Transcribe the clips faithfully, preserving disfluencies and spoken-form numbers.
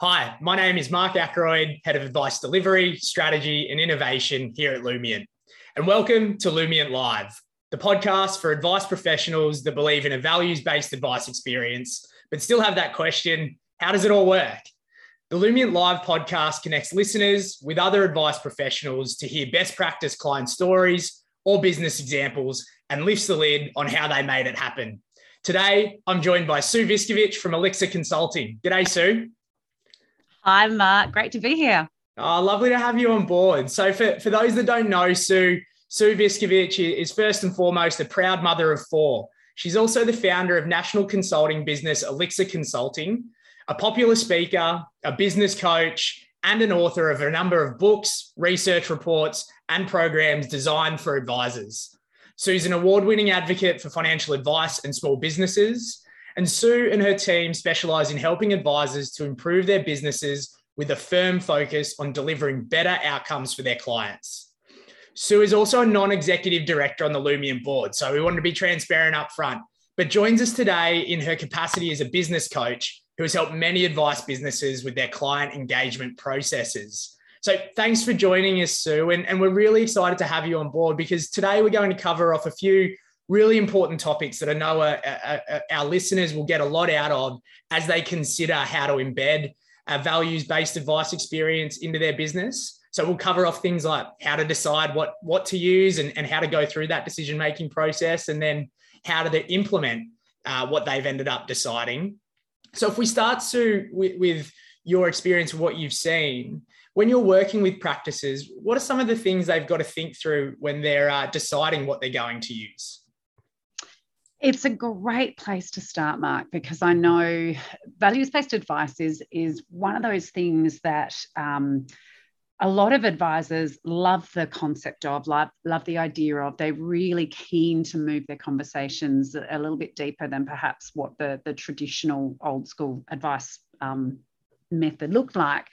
Hi, my name is Mark Ackroyd, Head of Advice Delivery, Strategy and Innovation here at Lumiant. And welcome to Lumiant Live, the podcast for advice professionals that believe in a values-based advice experience, but still have that question, how does it all work? The Lumiant Live podcast connects listeners with other advice professionals to hear best practice client stories or business examples and lifts the lid on how they made it happen. Today, I'm joined by Sue Viskovic from Elixir Consulting. G'day, Sue. Hi, Mark. Great to be here. Oh, lovely to have you on board. So for, for those that don't know, Sue, Sue Viskovic is first and foremost a proud mother of four. She's also the founder of national consulting business Elixir Consulting, a popular speaker, a business coach, and an author of a number of books, research reports, and programs designed for advisors. Sue's an award-winning advocate for financial advice and small businesses. And Sue and her team specialise in helping advisors to improve their businesses with a firm focus on delivering better outcomes for their clients. Sue is also a non-executive director on the Lumiant board, so we wanted to be transparent up front, but joins us today in her capacity as a business coach who has helped many advice businesses with their client engagement processes. So thanks for joining us, Sue, and, and we're really excited to have you on board because today we're going to cover off a few really important topics that I know our, our, our listeners will get a lot out of as they consider how to embed a values-based advice experience into their business. So we'll cover off things like how to decide what, what to use and, and how to go through that decision-making process, and then how do they implement uh, what they've ended up deciding. So if we start, Sue, with, with your experience, what you've seen, when you're working with practices, what are some of the things they've got to think through when they're uh, deciding what they're going to use? It's a great place to start, Mark, because I know values-based advice is, is one of those things that um, a lot of advisors love the concept of, love, love the idea of. They're really keen to move their conversations a little bit deeper than perhaps what the, the traditional old school advice um, method looked like.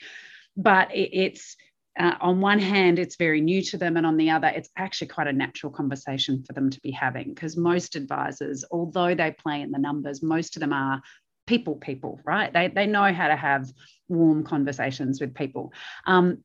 But it, it's... Uh, on one hand, it's very new to them, and on the other, it's actually quite a natural conversation for them to be having, because most advisors, although they play in the numbers, most of them are people people, right? They, they know how to have warm conversations with people. Um,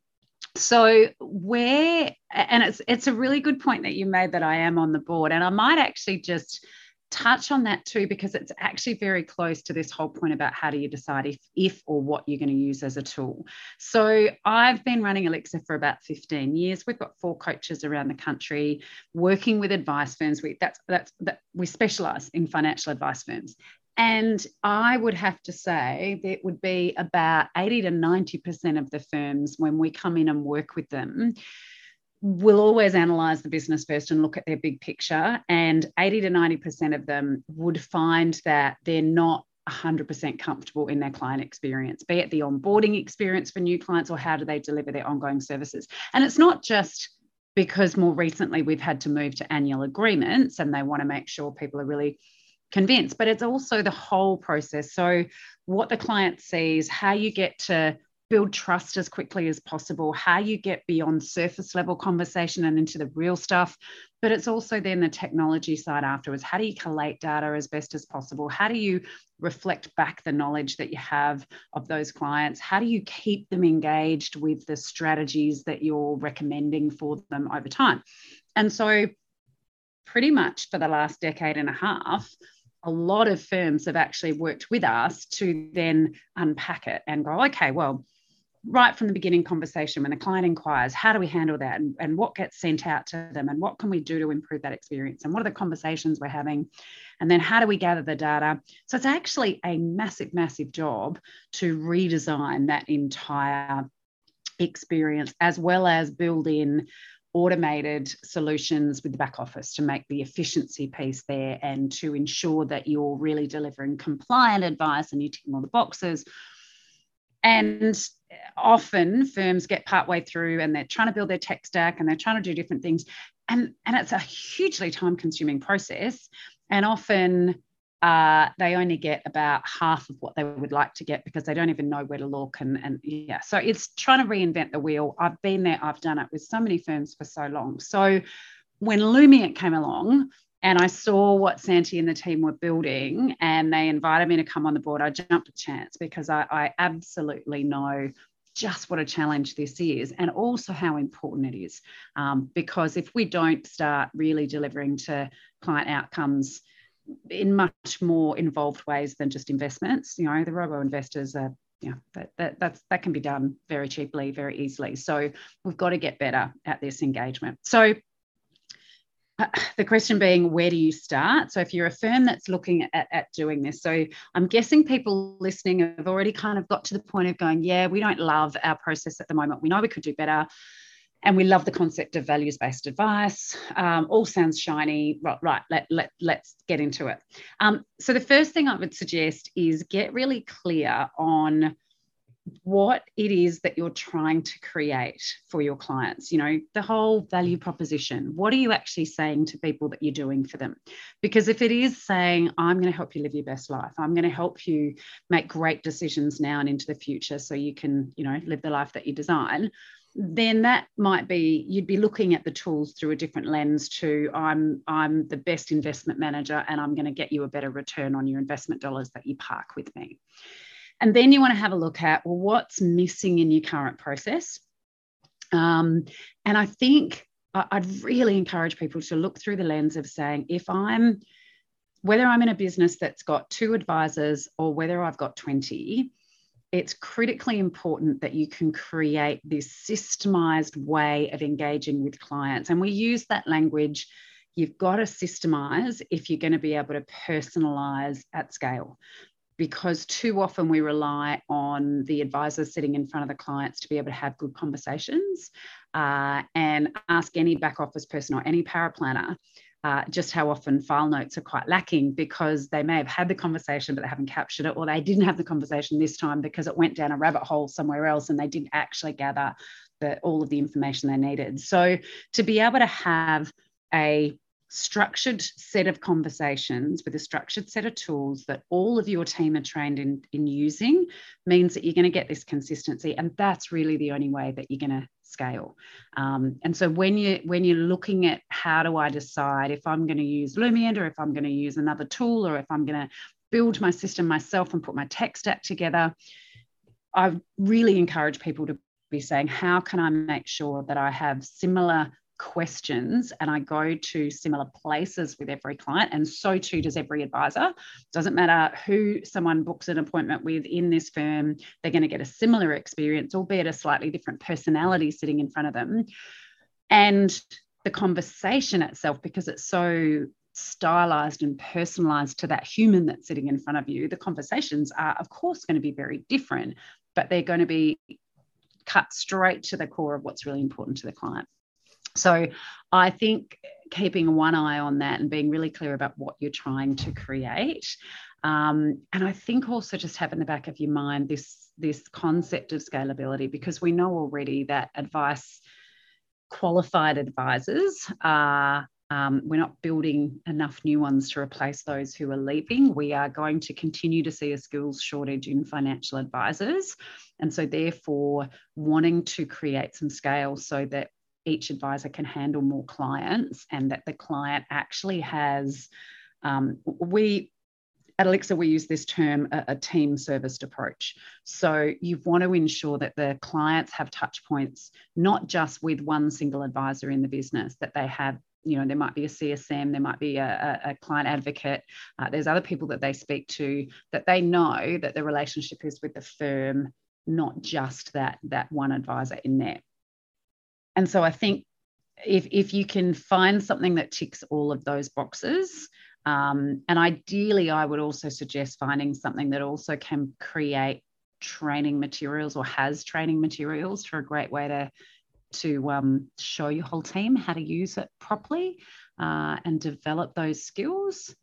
so where, and it's, it's a really good point that you made that I am on the board, and I might actually just touch on that too, because it's actually very close to this whole point about how do you decide if, if or what you're going to use as a tool. So I've been running Elixir for about fifteen years. We've got four coaches around the country working with advice firms. We, that's, that's, that, we specialise in financial advice firms. And I would have to say that it would be about eighty to ninety percent of the firms, when we come in and work with them, we'll always analyse the business first and look at their big picture. And eighty to ninety percent of them would find that they're not one hundred percent comfortable in their client experience, be it the onboarding experience for new clients or how do they deliver their ongoing services. And it's not just because more recently we've had to move to annual agreements and they want to make sure people are really convinced, but it's also the whole process. So what the client sees, how you get to build trust as quickly as possible, how you get beyond surface level conversation and into the real stuff. But it's also then the technology side afterwards. How do you collate data as best as possible? How do you reflect back the knowledge that you have of those clients? How do you keep them engaged with the strategies that you're recommending for them over time? And so pretty much for the last decade and a half, a lot of firms have actually worked with us to then unpack it and go, okay, well, right from the beginning conversation, when the client inquires, how do we handle that, and, and what gets sent out to them, and what can we do to improve that experience, and what are the conversations we're having, and then how do we gather the data? So it's actually a massive, massive job to redesign that entire experience, as well as build in automated solutions with the back office to make the efficiency piece there and to ensure that you're really delivering compliant advice and you're ticking all the boxes. And often firms get partway through and they're trying to build their tech stack and they're trying to do different things. And, and it's a hugely time-consuming process. And often uh, they only get about half of what they would like to get because they don't even know where to look. And, and yeah, so it's trying to reinvent the wheel. I've been there. I've done it with so many firms for so long. So when Lumiant came along, And I saw what Santi and the team were building, and they invited me to come on the board. I jumped at chance because I, I absolutely know just what a challenge this is, and also how important it is. Um, because if we don't start really delivering to client outcomes in much more involved ways than just investments, you know, the robo-investors are, you know, that, that, that's, that can be done very cheaply, very easily. So we've got to get better at this engagement. So Uh, the question being, where do you start? So if you're a firm that's looking at, at doing this, so I'm guessing people listening have already kind of got to the point of going, yeah, we don't love our process at the moment. We know we could do better. And we love the concept of values-based advice. Um, all sounds shiny. Right, right let, let, let's get into it. Um, so the first thing I would suggest is get really clear on what it is that you're trying to create for your clients, you know, the whole value proposition. What are you actually saying to people that you're doing for them? Because if it is saying, I'm going to help you live your best life, I'm going to help you make great decisions now and into the future so you can, you know, live the life that you design, then that might be, you'd be looking at the tools through a different lens to I'm I'm the best investment manager and I'm going to get you a better return on your investment dollars that you park with me. And then you want to have a look at, well, what's missing in your current process? Um, and I think I'd really encourage people to look through the lens of saying, if I'm, whether I'm in a business that's got two advisors or whether I've got twenty, it's critically important that you can create this systemized way of engaging with clients. And we use that language. You've got to systemize if you're going to be able to personalize at scale. Because too often we rely on the advisors sitting in front of the clients to be able to have good conversations, uh, and ask any back office person or any power planner uh, just how often file notes are quite lacking because they may have had the conversation but they haven't captured it, or they didn't have the conversation this time because it went down a rabbit hole somewhere else and they didn't actually gather the, all of the information they needed. So to be able to have a structured set of conversations with a structured set of tools that all of your team are trained in, in using means that you're going to get this consistency, and that's really the only way that you're going to scale. Um, and so when, you, when you're looking at how do I decide if I'm going to use Lumiant or if I'm going to use another tool or if I'm going to build my system myself and put my tech stack together, I really encourage people to be saying, how can I make sure that I have similar questions and I go to similar places with every client, and so too does every advisor. Doesn't matter who someone books an appointment with in this firm, they're going to get a similar experience, albeit a slightly different personality sitting in front of them. And the conversation itself, because it's so stylized and personalized to that human that's sitting in front of you, the conversations are of course going to be very different, but they're going to be cut straight to the core of what's really important to the client. So I think keeping one eye on that and being really clear about what you're trying to create. Um, and I think also just have in the back of your mind this, this concept of scalability, because we know already that advice, qualified advisors are, um, we're not building enough new ones to replace those who are leaving. We are going to continue to see a skills shortage in financial advisors. And so therefore wanting to create some scale so that each advisor can handle more clients, and that the client actually has, um, we at Elixir, we use this term, a, a team serviced approach. So you want to ensure that the clients have touch points, not just with one single advisor in the business, that they have, you know, there might be a C S M, there might be a, a client advocate. Uh, there's other people that they speak to, that they know that the relationship is with the firm, not just that, that one advisor in there. And so I think if, if you can find something that ticks all of those boxes, um, and ideally I would also suggest finding something that also can create training materials or has training materials, for a great way to, to um, show your whole team how to use it properly uh, and develop those skills.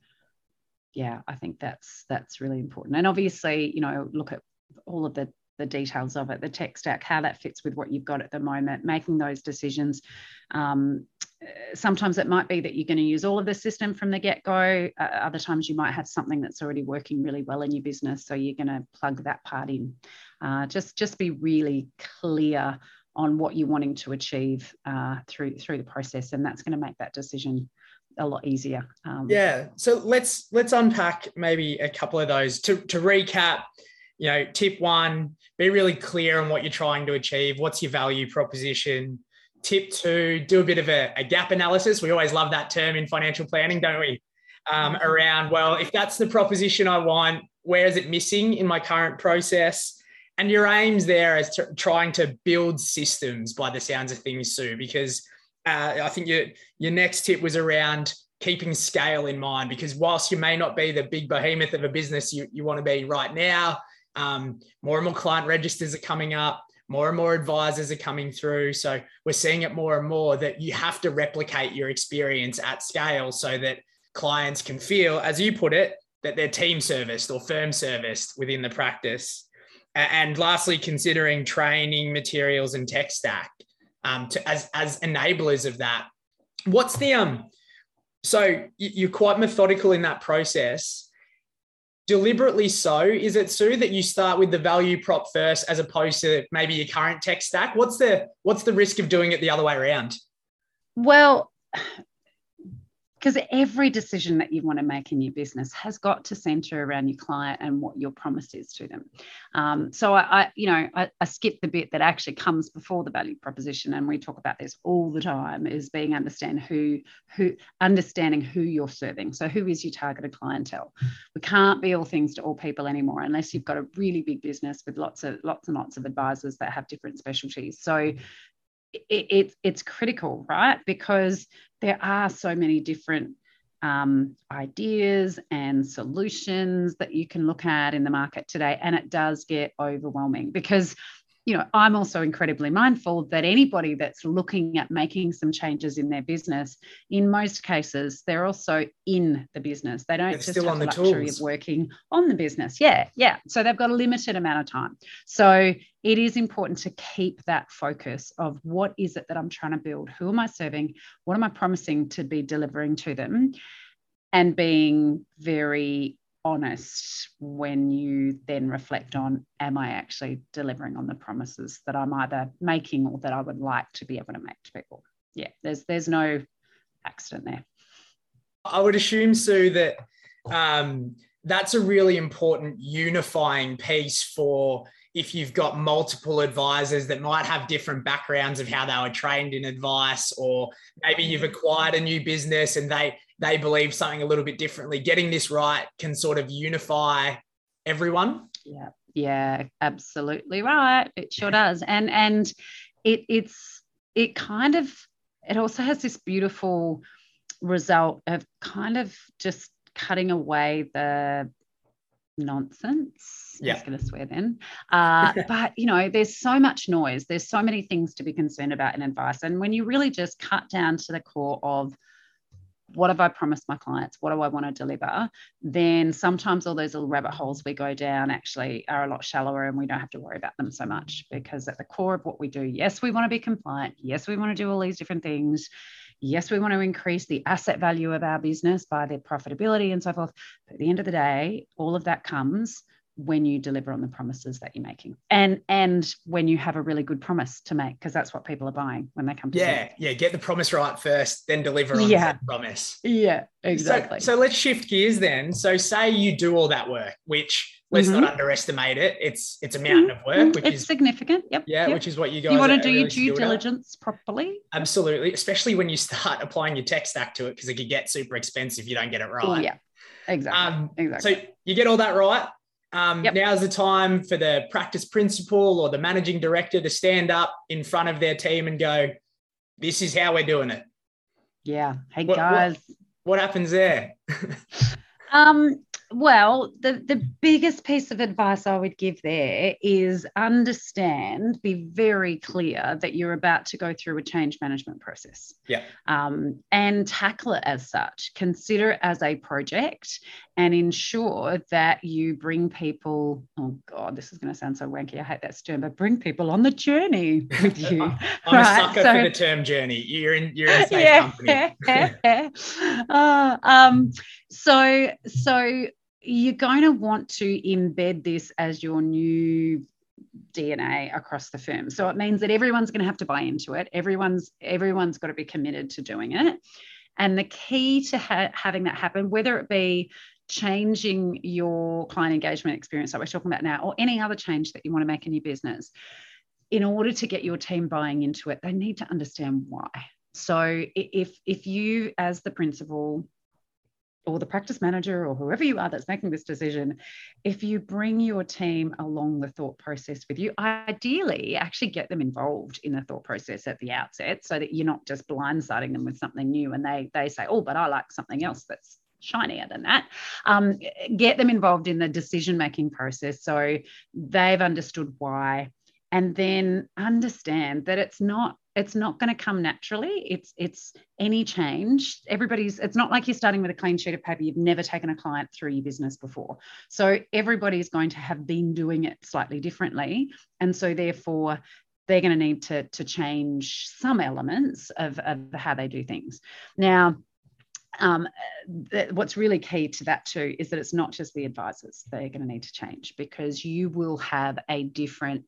Yeah, I think that's, that's really important. And obviously, you know, look at all of the the details of it, the tech stack, how that fits with what you've got at the moment, making those decisions. Um, sometimes it might be that you're going to use all of the system from the get-go. Uh, other times you might have something that's already working really well in your business, so you're going to plug that part in. Uh, just, just be really clear on what you're wanting to achieve uh, through, through the process, and that's going to make that decision a lot easier. Um, yeah. So let's let's unpack maybe a couple of those. To, to recap, you know, tip one, be really clear on what you're trying to achieve. What's your value proposition? Tip two, do a bit of a, a gap analysis. We always love that term in financial planning, don't we? Um, around, well, if that's the proposition I want, where is it missing in my current process? And your aims there is to, trying to build systems, by the sounds of things, Sue, because uh, I think your, your next tip was around keeping scale in mind, because whilst you may not be the big behemoth of a business you, you want to be right now, um, more and more client registers are coming up, more and more advisors are coming through. So we're seeing it more and more that you have to replicate your experience at scale so that clients can feel, as you put it, that they're team serviced or firm serviced within the practice. And lastly, considering training materials and tech stack um, to, as, as enablers of that. What's the, um? So you're quite methodical in that process. Deliberately so, is it, Sue, that you start with the value prop first as opposed to maybe your current tech stack? What's the, what's the risk of doing it the other way around? Well, because every decision that you want to make in your business has got to centre around your client and what your promise is to them. Um, so I, I, you know, I, I skip the bit that actually comes before the value proposition, and we talk about this all the time: is being understand who, who, understanding who you're serving. So who is your targeted clientele? We can't be all things to all people anymore, unless you've got a really big business with lots of lots and lots of advisors that have different specialties. So It, it, it's critical, right? Because there are so many different um, ideas and solutions that you can look at in the market today. And it does get overwhelming because, you know, I'm also incredibly mindful that anybody that's looking at making some changes in their business, in most cases, they're also in the business. They don't it's just have the luxury tools. Of working on the business. Yeah, yeah. So they've got a limited amount of time. So it is important to keep that focus of what is it that I'm trying to build? Who am I serving? What am I promising to be delivering to them? And being very honest when you then reflect on, am I actually delivering on the promises that I'm either making or that I would like to be able to make to people? Yeah, there's there's no accident there. I would assume, Sue, that um, that's a really important unifying piece for if you've got multiple advisors that might have different backgrounds of how they were trained in advice, or maybe you've acquired a new business and they they believe something a little bit differently. Getting this right can sort of unify everyone. Yeah, yeah, absolutely right. It sure does. And and it it's it kind of it also has this beautiful result of kind of just cutting away the nonsense. Yeah. I'm just going to swear then. Uh, but, you know, there's so much noise. There's so many things to be concerned about in advice. And when you really just cut down to the core of what have I promised my clients? What do I want to deliver? Then sometimes all those little rabbit holes we go down actually are a lot shallower, and we don't have to worry about them so much, because at the core of what we do, yes, we want to be compliant. Yes, we want to do all these different things. Yes, we want to increase the asset value of our business by their profitability and so forth. But at the end of the day, all of that comes when you deliver on the promises that you're making, and and when you have a really good promise to make, because that's what people are buying when they come to yeah, you. Yeah, get the promise right first, then deliver on yeah. that promise. Yeah, exactly. So, so let's shift gears then. So say you do all that work, which let's mm-hmm. not underestimate it. It's it's a mountain mm-hmm. of work. Which it's is, significant. Yep. Yeah, yep. Which is what you guys You want to do your due diligence at. Properly. Absolutely, especially when you start applying your tech stack to it, because it could get super expensive if you don't get it right. Yeah, exactly. Um, exactly. So you get all that right. Um, yep. Now's the time for the practice principal or the managing director to stand up in front of their team and go, this is how we're doing it. Yeah. Hey, what, guys. What, what happens there? um, well, the, the biggest piece of advice I would give there is understand, be very clear that you're about to go through a change management process. Yeah. Um, and tackle it as such. Consider it as a project. And ensure that you bring people, oh God, this is going to sound so wanky, I hate that term, but bring people on the journey with you. I'm right? a sucker so, for the term journey. You're in, you're in safe yeah, company. Yeah, yeah. uh, um, so, so you're going to want to embed this as your new D N A across the firm. So it means that everyone's going to have to buy into it. Everyone's, everyone's got to be committed to doing it. And the key to ha having that happen, whether it be changing your client engagement experience that we're talking about now, or any other change that you want to make in your business, in order to get your team buying into it, they need to understand why. So if, if you, as the principal or the practice manager or whoever you are that's making this decision, if you bring your team along the thought process with you, ideally actually get them involved in the thought process at the outset, so that you're not just blindsiding them with something new and they, they say, oh, but I like something else that's shinier than that. Um, get them involved in the decision-making process so they've understood why, and then understand that it's not it's not going to come naturally. It's it's any change. Everybody's, it's not like you're starting with a clean sheet of paper. You've never taken a client through your business before. So everybody's going to have been doing it slightly differently. And so therefore, they're going to need to, to change some elements of, of how they do things. Now, Um, th what's really key to that too is that it's not just the advisors they're going to need to change, because you will have a different,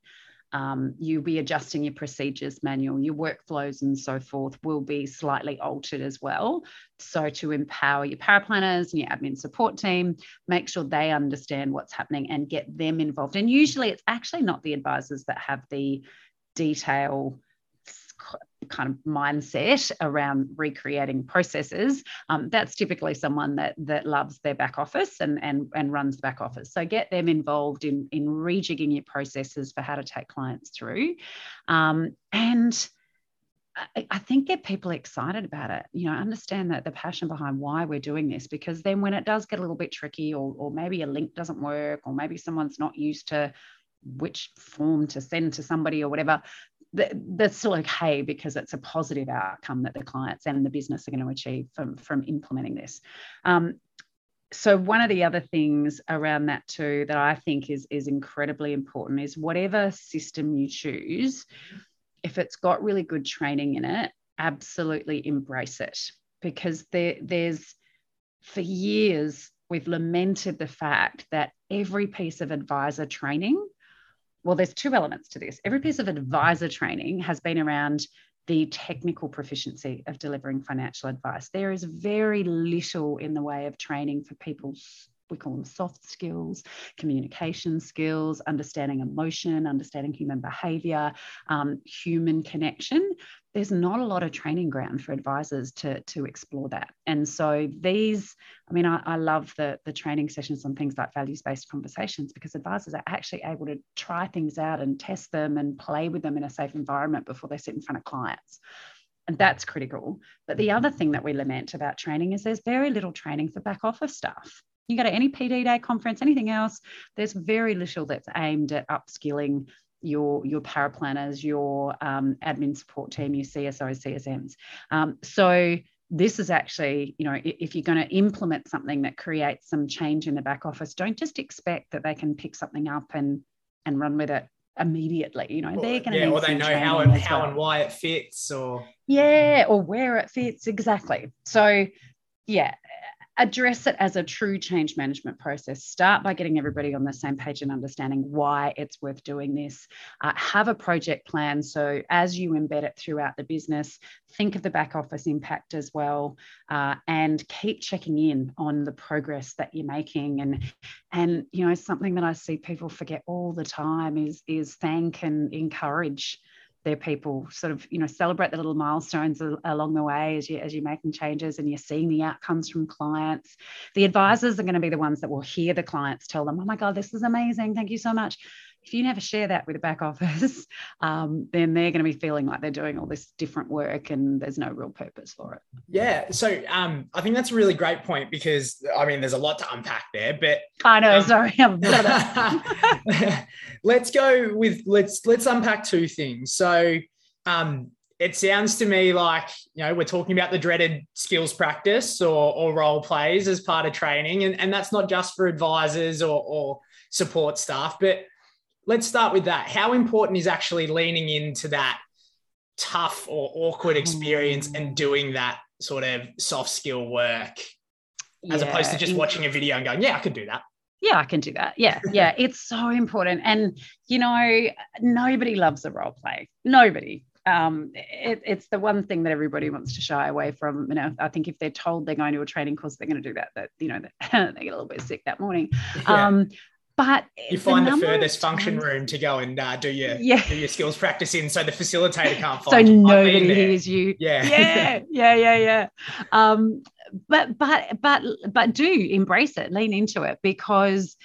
um, you'll be adjusting your procedures manual, your workflows and so forth will be slightly altered as well. So to empower your power planners and your admin support team, make sure they understand what's happening and get them involved. And usually it's actually not the advisors that have the detail kind of mindset around recreating processes. Um, that's typically someone that that loves their back office and and and runs the back office. So get them involved in in rejigging your processes for how to take clients through, um, and I, I think get people excited about it. You know, understand that the passion behind why we're doing this, because then when it does get a little bit tricky, or or maybe a link doesn't work, or maybe someone's not used to which form to send to somebody or whatever, that's still okay, because it's a positive outcome that the clients and the business are going to achieve from, from implementing this. Um, so one of the other things around that too that I think is, is incredibly important is whatever system you choose, if it's got really good training in it, absolutely embrace it, because there, there's, for years, we've lamented the fact that every piece of advisor training, well, there's two elements to this. Every piece of advisor training has been around the technical proficiency of delivering financial advice. There is very little in the way of training for people's, we call them soft skills, communication skills, understanding emotion, understanding human behavior, um, human connection. There's not a lot of training ground for advisors to, to explore that. And so these, I mean, I, I love the, the training sessions on things like values-based conversations, because advisors are actually able to try things out and test them and play with them in a safe environment before they sit in front of clients. And that's critical. But the other thing that we lament about training is there's very little training for back office staff. You go to any P D day conference, anything else, there's very little that's aimed at upskilling your your power planners, your um, admin support team, your C S Os, C S Ms. Um, so this is actually, you know, if you're going to implement something that creates some change in the back office, don't just expect that they can pick something up and and run with it immediately. You know, they're going to, yeah, or they know how and how and why it fits, or yeah, or where it fits exactly. So yeah. Address it as a true change management process. Start by getting everybody on the same page and understanding why it's worth doing this. Uh, have a project plan. So as you embed it throughout the business, think of the back office impact as well, uh, and keep checking in on the progress that you're making. And, and you know, something that I see people forget all the time is, is thank and encourage their people. Sort of, you know, celebrate the little milestones along the way as you as you're making changes and you're seeing the outcomes from clients. The advisors are going to be the ones that will hear the clients tell them, "Oh my God, this is amazing! Thank you so much." If you never share that with the back office, um, then they're going to be feeling like they're doing all this different work and there's no real purpose for it. Yeah, so um, I think that's a really great point, because I mean, there's a lot to unpack there. But I know, um, sorry, I'm not let's go with let's let's unpack two things. So. So um, it sounds to me like, you know, we're talking about the dreaded skills practice or, or role plays as part of training. And, and that's not just for advisors or, or support staff, but let's start with that. How important is actually leaning into that tough or awkward experience and doing that sort of soft skill work, as yeah. opposed to just watching a video and going, yeah, I could do that. Yeah, I can do that. Yeah, yeah, it's so important. And, you know, nobody loves a role play. Nobody. um, it, it's the one thing that everybody wants to shy away from. You know, I think if they're told they're going to a training course, they're going to do that. That you know, they get a little bit sick that morning. Yeah. Um, But you find the, the furthest function room to go and uh, do your yeah. do your skills practice in, so the facilitator can't find. So nobody hears you. Yeah, yeah, yeah, yeah, yeah. Um, but but but but do embrace it, lean into it, because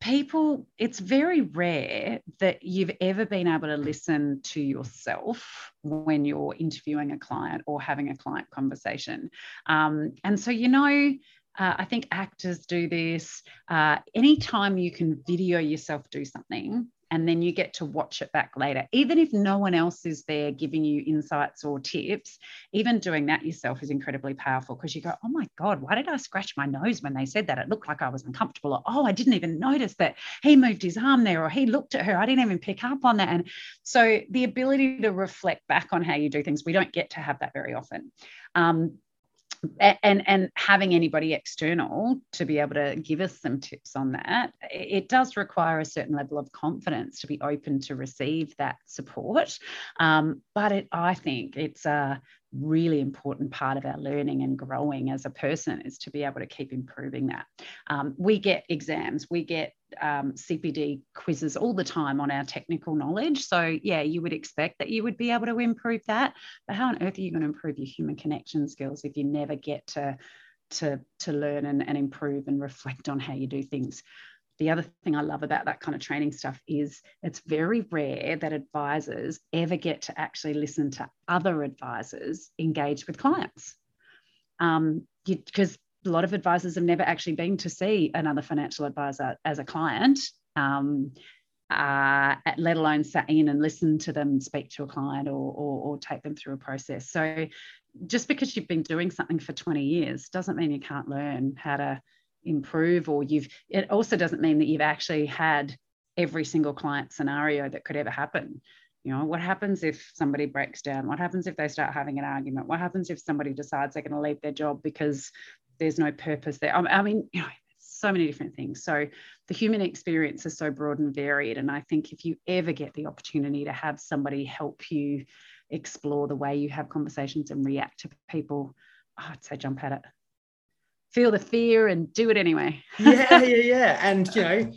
people, it's very rare that you've ever been able to listen to yourself when you're interviewing a client or having a client conversation, um, and so you know. Uh, I think actors do this. Uh, anytime you can video yourself do something and then you get to watch it back later, even if no one else is there giving you insights or tips, even doing that yourself is incredibly powerful, because you go, oh my God, why did I scratch my nose when they said that? It looked like I was uncomfortable. Or, oh, I didn't even notice that he moved his arm there, or he looked at her. I didn't even pick up on that. And so the ability to reflect back on how you do things, we don't get to have that very often. Um, And, and having anybody external to be able to give us some tips on that, it does require a certain level of confidence to be open to receive that support. Um, but it, I think it's a really important part of our learning and growing as a person, is to be able to keep improving that. Um, we get exams, we get um, C P D quizzes all the time on our technical knowledge. So yeah, you would expect that you would be able to improve that, but how on earth are you going to improve your human connection skills if you never get to, to, to learn and, and improve and reflect on how you do things? The other thing I love about that kind of training stuff is it's very rare that advisors ever get to actually listen to other advisors engage with clients. Um, because a lot of advisors have never actually been to see another financial advisor as a client, um, uh, let alone sat in and listen to them speak to a client or, or, or take them through a process. So just because you've been doing something for twenty years doesn't mean you can't learn how to improve, or you've, it also doesn't mean that you've actually had every single client scenario that could ever happen. You know, what happens if somebody breaks down? What happens if they start having an argument? What happens if somebody decides they're going to leave their job because there's no purpose there? I mean, you know, so many different things. So the human experience is so broad and varied, and I think if you ever get the opportunity to have somebody help you explore the way you have conversations and react to people, oh, I'd say jump at it. Feel the fear and do it anyway. yeah, yeah, yeah. And, you know,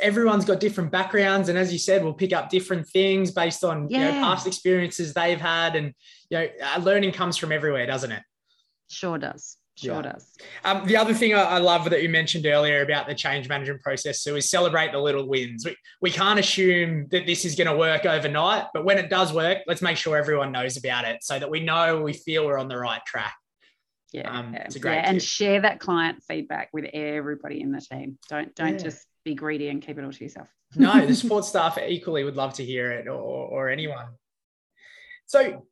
everyone's got different backgrounds. And as you said, we'll pick up different things based on yeah. you know, past experiences they've had. And, you know, learning comes from everywhere, doesn't it? Sure does. Sure yeah. does. Um, the other thing I, I love that you mentioned earlier about the change management process, Sue, is celebrate the little wins. We, we can't assume that this is going to work overnight, but when it does work, let's make sure everyone knows about it so that we know, we feel we're on the right track. Yeah, um, it's a great yeah. and share that client feedback with everybody in the team. Don't don't yeah. just be greedy and keep it all to yourself. No, the support staff equally would love to hear it, or, or anyone. So,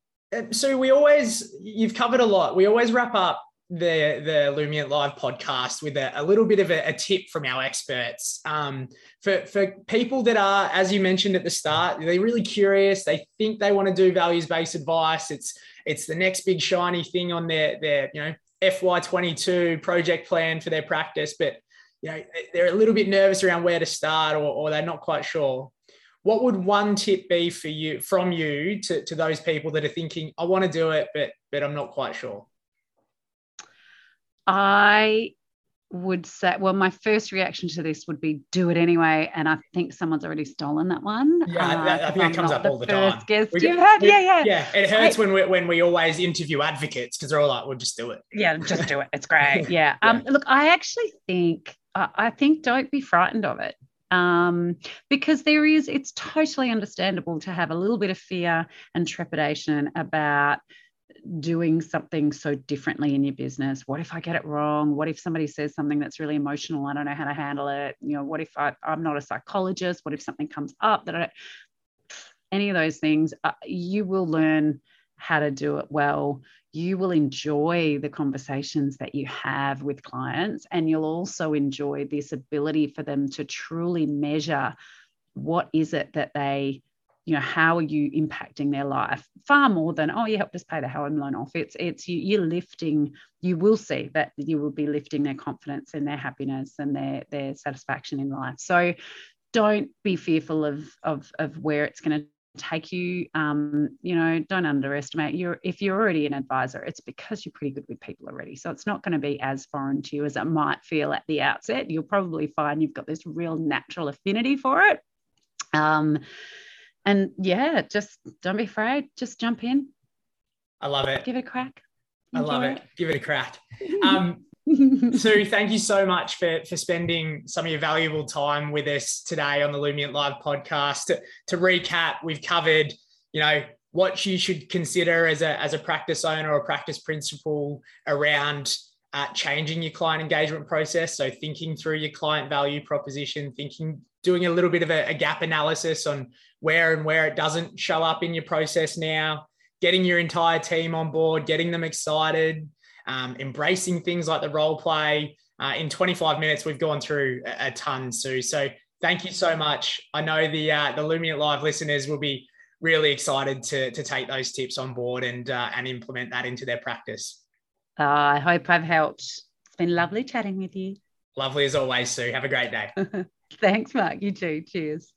so we always, you've covered a lot. We always wrap up the the Lumiant Live podcast with a, a little bit of a, a tip from our experts. Um, for, for people that are, as you mentioned at the start, they're really curious. They think they want to do values-based advice. It's It's the next big shiny thing on their, their you know, F Y twenty-two project plan for their practice, but, you know, they're a little bit nervous around where to start, or, or they're not quite sure. What would one tip be for you, from you to, to those people that are thinking, I want to do it, but, but I'm not quite sure? I would say, well, my first reaction to this would be do it anyway, and I think someone's already stolen that one. Yeah, uh, I, I think it comes up all the time. Guest we, you've had. We, yeah, yeah, yeah. It hurts I, when we when we always interview advocates, because they're all like, "We'll just do it." Yeah, just do it. It's great. Yeah. yeah. Um, look, I actually think I, I think don't be frightened of it. Um, because there is, it's totally understandable to have a little bit of fear and trepidation about doing something so differently in your business. What if I get it wrong? What if somebody says something that's really emotional? I don't know how to handle it. You know, what if I, I'm not a psychologist? What if something comes up that I don't, any of those things, uh, you will learn how to do it well. You will enjoy the conversations that you have with clients, and you'll also enjoy this ability for them to truly measure what is it that they, you know, how are you impacting their life, far more than, oh, you helped us pay the home loan off. It's, it's you, you're lifting, you will see that you will be lifting their confidence and their happiness and their, their satisfaction in life. So don't be fearful of, of, of where it's going to take you. Um, you know, don't underestimate. You're, if you're already an advisor, it's because you're pretty good with people already. So it's not going to be as foreign to you as it might feel at the outset. You'll probably find you've got this real natural affinity for it. Um, and yeah, just don't be afraid. Just jump in. I love it. Give it a crack. Enjoy. I love it. Give it a crack. Um, Sue, thank you so much for, for spending some of your valuable time with us today on the Lumiant Live podcast. To, to recap, we've covered, you know, what you should consider as a, as a practice owner or practice principal around uh, changing your client engagement process. So thinking through your client value proposition, thinking, doing a little bit of a, a gap analysis on where and where it doesn't show up in your process now, getting your entire team on board, getting them excited, um, embracing things like the role play. Uh, in twenty-five minutes, we've gone through a, a ton, Sue. So thank you so much. I know the uh, the Lumiant Live listeners will be really excited to, to take those tips on board and, uh, and implement that into their practice. Uh, I hope I've helped. It's been lovely chatting with you. Lovely as always, Sue. Have a great day. Thanks, Mark. You too. Cheers.